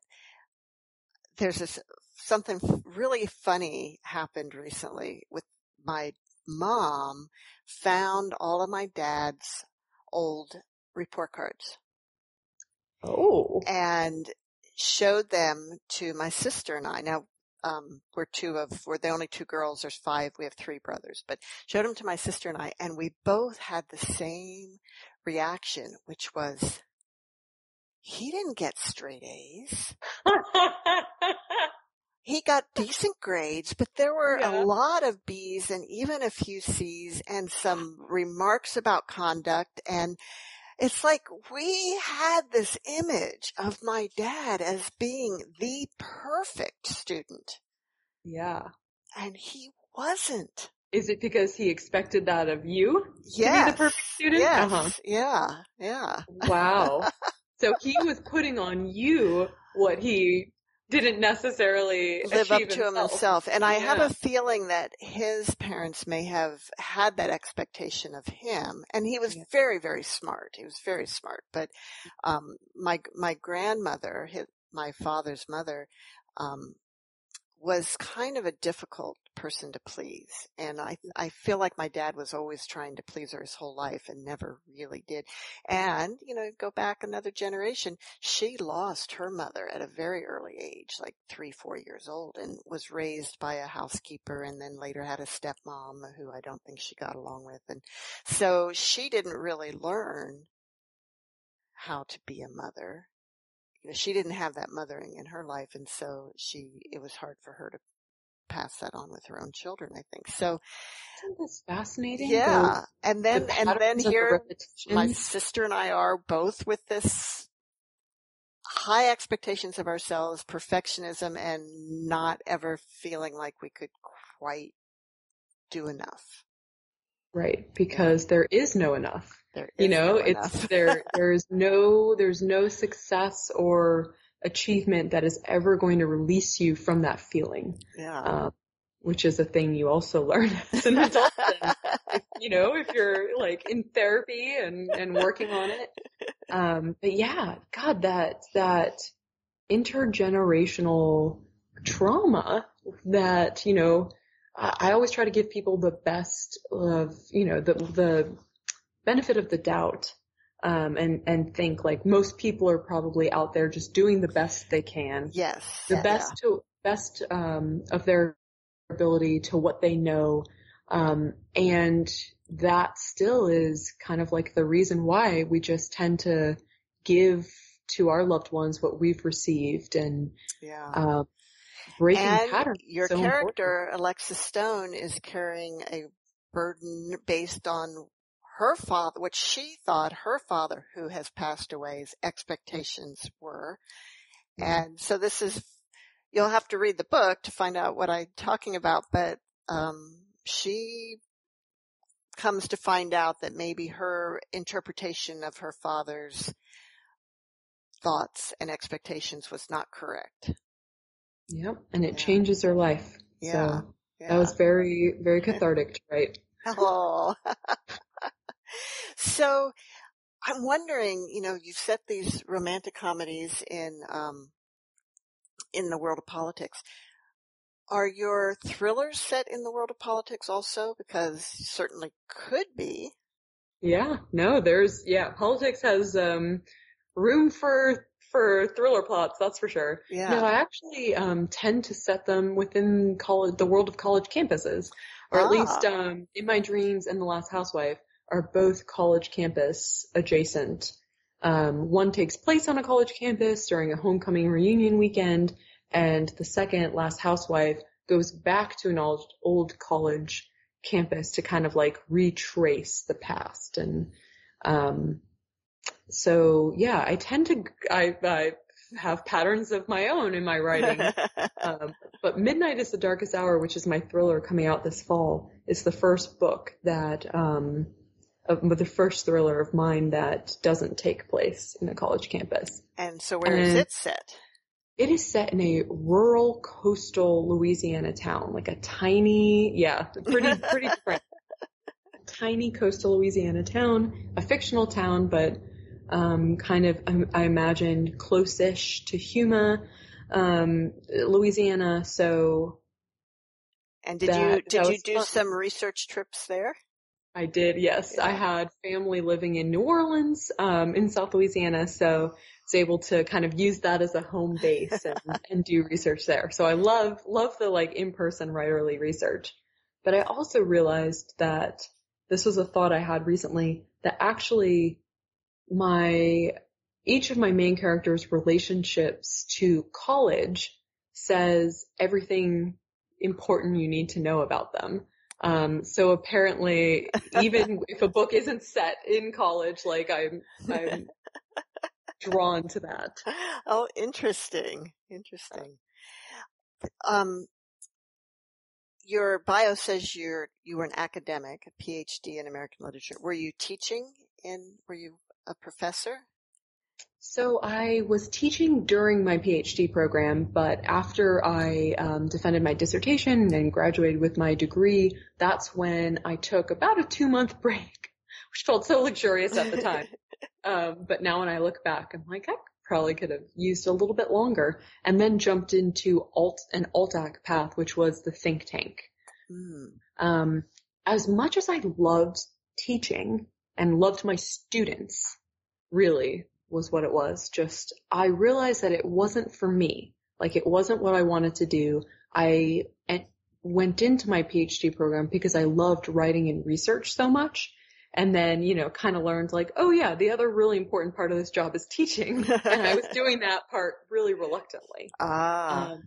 there's this, something really funny happened recently with my, mom found all of my dad's old report cards. Oh. And showed them to my sister and I. Now, um, we're two of, we're the only two girls. There's five. We have three brothers, but showed them to my sister and I, and we both had the same reaction, which was, he didn't get straight A's. He got decent grades, but there were yeah. a lot of B's and even a few C's and some remarks about conduct. And it's like we had this image of my dad as being the perfect student. Yeah. And he wasn't. Is it because he expected that of you? Yes. To be the perfect student? Yes. Uh-huh. Yeah. Yeah. Wow. So he was putting on you what he didn't necessarily live up to him himself. And I yeah. have a feeling that his parents may have had that expectation of him. And he was yeah. very, very smart. He was very smart. But, um, my, my grandmother, his, my father's mother, um, was kind of a difficult person to please. And I, I feel like my dad was always trying to please her his whole life and never really did. And, you know, go back another generation, she lost her mother at a very early age, like three, four years old, and was raised by a housekeeper and then later had a stepmom who I don't think she got along with. And so she didn't really learn how to be a mother. She didn't have that mothering in her life, and so she it was hard for her to pass that on with her own children, I think. So that's fascinating. Yeah. The, and then the and then here the my sister and I are both with this high expectations of ourselves, perfectionism, and not ever feeling like we could quite do enough. Right, because there is no enough. There is you know, no it's enough. there. There's no, there's no success or achievement that is ever going to release you from that feeling. Yeah, uh, which is a thing you also learn as an adult. if, you know, if you're like in therapy and, and working on it. Um, but yeah, God, that that intergenerational trauma that you know. I always try to give people the best of, you know, the, the benefit of the doubt, um, and, and think like most people are probably out there just doing the best they can. Yes. The yeah, best yeah. to, best, um, of their ability to what they know. Um, and that still is kind of like the reason why we just tend to give to our loved ones what we've received and, yeah. um, uh, breaking and patterns. Your so character, important. Alexis Stone, is carrying a burden based on her father, what she thought her father, who has passed away's expectations were. And so this is, you'll have to read the book to find out what I'm talking about, but um, she comes to find out that maybe her interpretation of her father's thoughts and expectations was not correct. Yep. And it yeah. changes her life. Yeah. So yeah. that was very, very cathartic, right? Oh. So I'm wondering, you know, you've set these romantic comedies in, um, in the world of politics. Are your thrillers set in the world of politics also? Because you certainly could be. Yeah. No, there's, yeah, politics has, um, room for for thriller plots, that's for sure. Yeah. No, I actually um, tend to set them within college, the world of college campuses, or ah. at least um, In My Dreams and The Last Housewife are both college campus adjacent. Um, one takes place on a college campus during a homecoming reunion weekend, and the second, Last Housewife, goes back to an old, old college campus to kind of like retrace the past and um So yeah, I tend to, I, I have patterns of my own in my writing. um, but Midnight is the Darkest Hour, which is my thriller coming out this fall. It's the first book that, um, of, the first thriller of mine that doesn't take place in a college campus. And so where and is it set? It is set in a rural coastal Louisiana town, like a tiny, yeah, pretty, pretty different. Tiny coastal Louisiana town, a fictional town, but um, kind of, I, I imagine, close-ish to Houma, um, Louisiana. So And did that, you did you do fun. some research trips there? I did, yes. Yeah. I had family living in New Orleans, um, in South Louisiana, so I was able to kind of use that as a home base and, and do research there. So I love love the like in-person writerly research. But I also realized that this was a thought I had recently, that actually my each of my main characters' relationships to college says everything important you need to know about them. Um, so apparently, even if a book isn't set in college, like I'm, I'm drawn to that. Oh, interesting. Interesting. Um, your bio says you're, you were an academic, a P H D in American literature. Were you teaching in, were you a professor? So I was teaching during my P H D program, but after I um, defended my dissertation and graduated with my degree, that's when I took about a two-month break, which felt so luxurious at the time. um, but now when I look back, I'm like, I probably could have used a little bit longer, and then jumped into alt an alt-ac path, which was the think tank. Mm. Um, as much as I loved teaching and loved my students, really, was what it was. Just, I realized that it wasn't for me. Like, it wasn't what I wanted to do. I went into my P H D program because I loved writing and research so much. And then, you know, kind of learned like, oh yeah, the other really important part of this job is teaching. And I was doing that part really reluctantly. Ah. Um,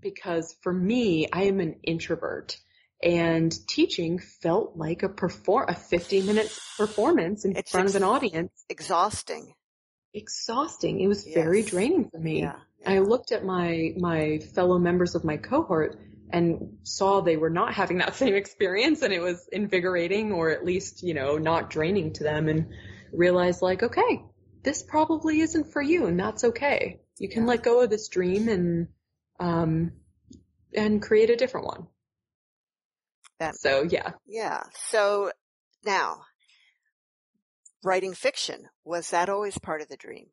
because for me, I am an introvert. And teaching felt like a perform, a fifty minute performance in it's front ex- of an audience. Exhausting. Exhausting. It was yes. very draining for me. Yeah, yeah. I looked at my my fellow members of my cohort and saw they were not having that same experience, and it was invigorating, or at least, you know, not draining to them, and realized like, okay, this probably isn't for you, and that's okay. You can yeah. let go of this dream and um and create a different one. That, so yeah. Yeah. So now, writing fiction, was that always part of the dream?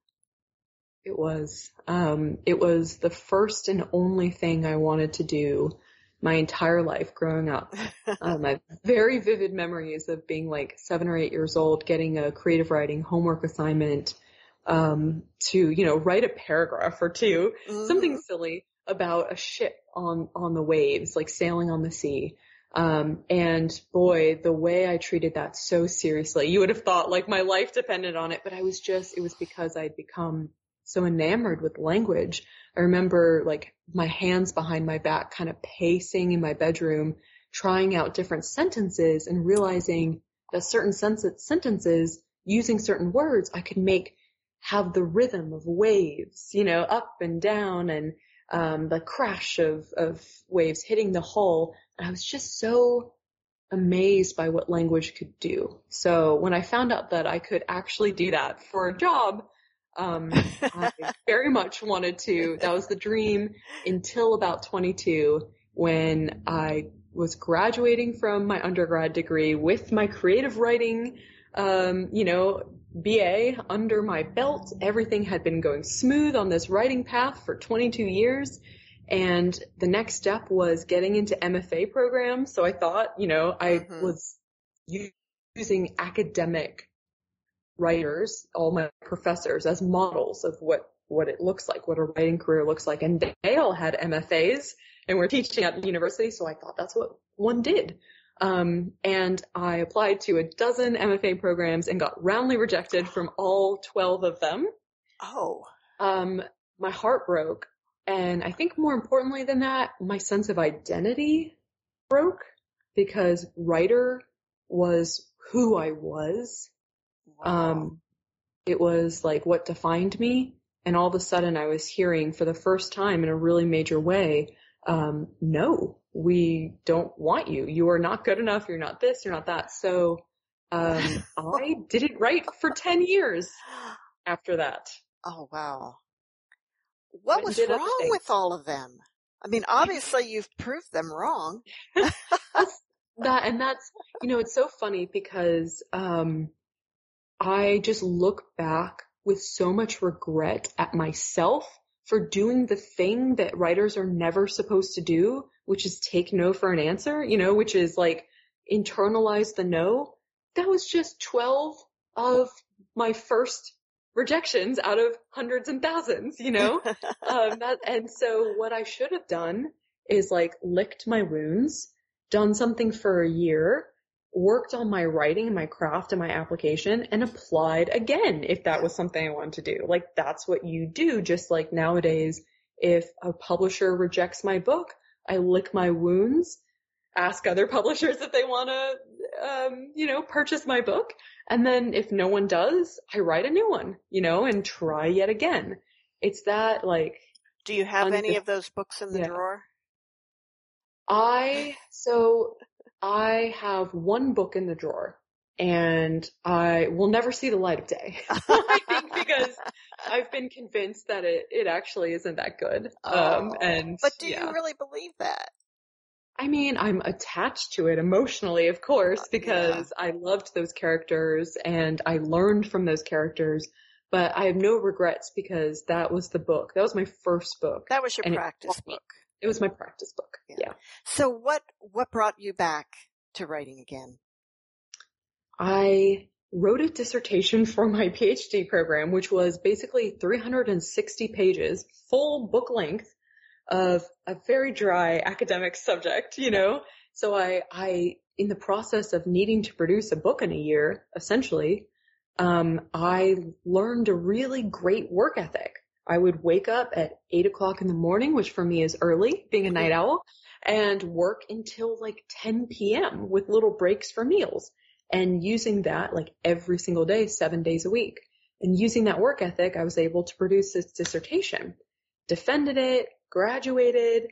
It was. Um, it was the first and only thing I wanted to do my entire life growing up. um, I have very vivid memories of being like seven or eight years old, getting a creative writing homework assignment um, to, you know, write a paragraph or two, mm-hmm. something silly about a ship on, on the waves, like sailing on the sea. Um, and boy, the way I treated that so seriously, you would have thought like my life depended on it, but I was just, it was because I'd become so enamored with language. I remember like my hands behind my back kind of pacing in my bedroom, trying out different sentences and realizing that certain sens- sentences using certain words, I could make have the rhythm of waves, you know, up and down and, um, the crash of, of waves hitting the hull. I was just so amazed by what language could do. So when I found out that I could actually do that for a job, um, I very much wanted to. That was the dream until about twenty-two, when I was graduating from my undergrad degree with my creative writing, um, you know, B A under my belt. Everything had been going smooth on this writing path for twenty-two years. And the next step was getting into M F A programs. So I thought, you know, I mm-hmm. was using academic writers, all my professors, as models of what, what it looks like, what a writing career looks like. And they all had M F As and were teaching at the university. So I thought that's what one did. Um, and I applied to a dozen M F A programs and got roundly rejected from all twelve of them. Oh. Um, my heart broke. And I think more importantly than that, my sense of identity broke, because writer was who I was. Wow. Um, it was like what defined me. And all of a sudden I was hearing for the first time in a really major way, um, no, we don't want you. You are not good enough. You're not this, you're not that. So um, I didn't write for ten years after that. Oh, wow. What was wrong with all of them? I mean, obviously you've proved them wrong. that and that's, you know, it's so funny because um, I just look back with so much regret at myself for doing the thing that writers are never supposed to do, which is take no for an answer, you know, which is like internalize the no. That was just twelve of my first rejections out of hundreds and thousands, you know? um, that, and so what I should have done is like licked my wounds, done something for a year, worked on my writing and my craft and my application, and applied again if that was something I wanted to do. Like, that's what you do. Just like nowadays, if a publisher rejects my book, I lick my wounds, ask other publishers if they want to, um, you know, purchase my book. And then if no one does, I write a new one, you know, and try yet again. It's that, like. Do you have un- any of those books in the yeah. drawer? I, so I have one book in the drawer and I will never see the light of day. I think because I've been convinced that it, it actually isn't that good. Um, oh, and but do yeah. you really believe that? I mean, I'm attached to it emotionally, of course, because yeah. I loved those characters and I learned from those characters, but I have no regrets because that was the book. That was my first book. That was your practice it, book. It was my practice book. Yeah. yeah. So what, what brought you back to writing again? I wrote a dissertation for my PhD program, which was basically three hundred sixty pages, full book length, of a very dry academic subject, you know? So I, I, in the process of needing to produce a book in a year, essentially, um, I learned a really great work ethic. I would wake up at eight o'clock in the morning, which for me is early, being a night owl, and work until like ten p.m. with little breaks for meals, and using that like every single day, seven days a week. And using that work ethic, I was able to produce this dissertation, defended it, graduated,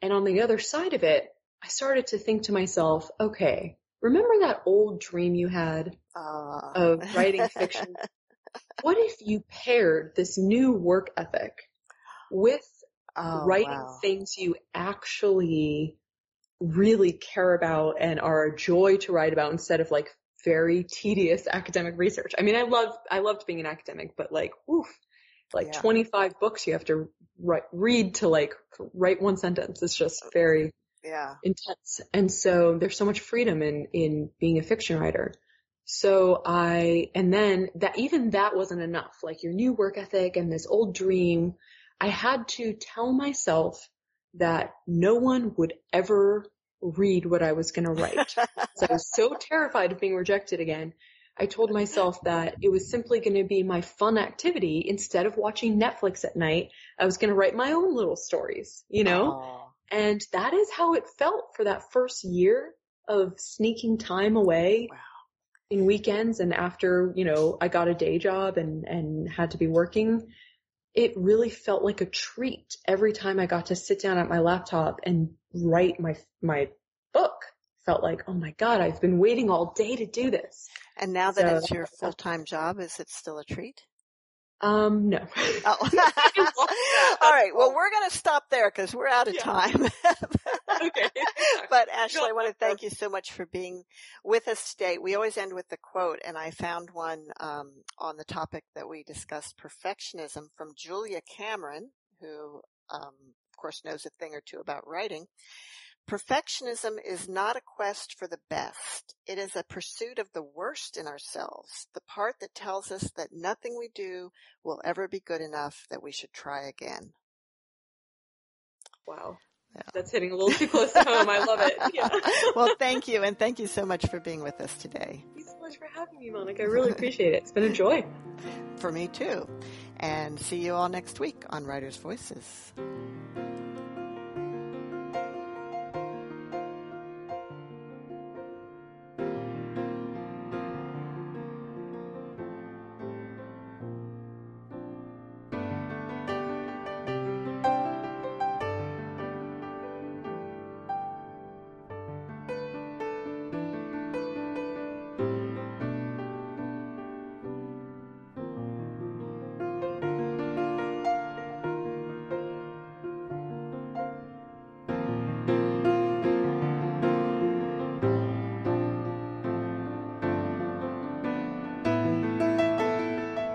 and on the other side of it, I started to think to myself, okay, remember that old dream you had uh. of writing fiction? What if you paired this new work ethic with oh, writing wow. things you actually really care about and are a joy to write about instead of like very tedious academic research? I mean, I love, I loved being an academic, but like, oof. Like yeah. twenty-five books you have to write, read to like write one sentence. It's just very yeah. intense. And so there's so much freedom in, in being a fiction writer. So I, and then that, even that wasn't enough. Like your new work ethic and this old dream, I had to tell myself that no one would ever read what I was going to write. So I was so terrified of being rejected again. I told myself that it was simply going to be my fun activity. Instead of watching Netflix at night, I was going to write my own little stories, you know? Aww. And that is how it felt for that first year of sneaking time away wow. in weekends. And after, you know, I got a day job and, and had to be working, it really felt like a treat every time I got to sit down at my laptop and write my, my book. Felt like, oh my God, I've been waiting all day to do this. And now that so, it's your full-time job, is it still a treat? Um, no. Oh. All right. Well, we're going to stop there because we're out of yeah. time. Okay. But Ashley, I want to thank you so much for being with us today. We always end with the quote, and I found one um, on the topic that we discussed, perfectionism, from Julia Cameron, who, um, of course, knows a thing or two about writing. Perfectionism is not a quest for the best. It is a pursuit of the worst in ourselves, the part that tells us that nothing we do will ever be good enough, that we should try again. Wow. Yeah. That's hitting a little too close to home. I love it. Yeah. Well, thank you. And thank you so much for being with us today. Thank you so much for having me, Monica. I really appreciate it. It's been a joy. For me too. And see you all next week on Writer's Voices.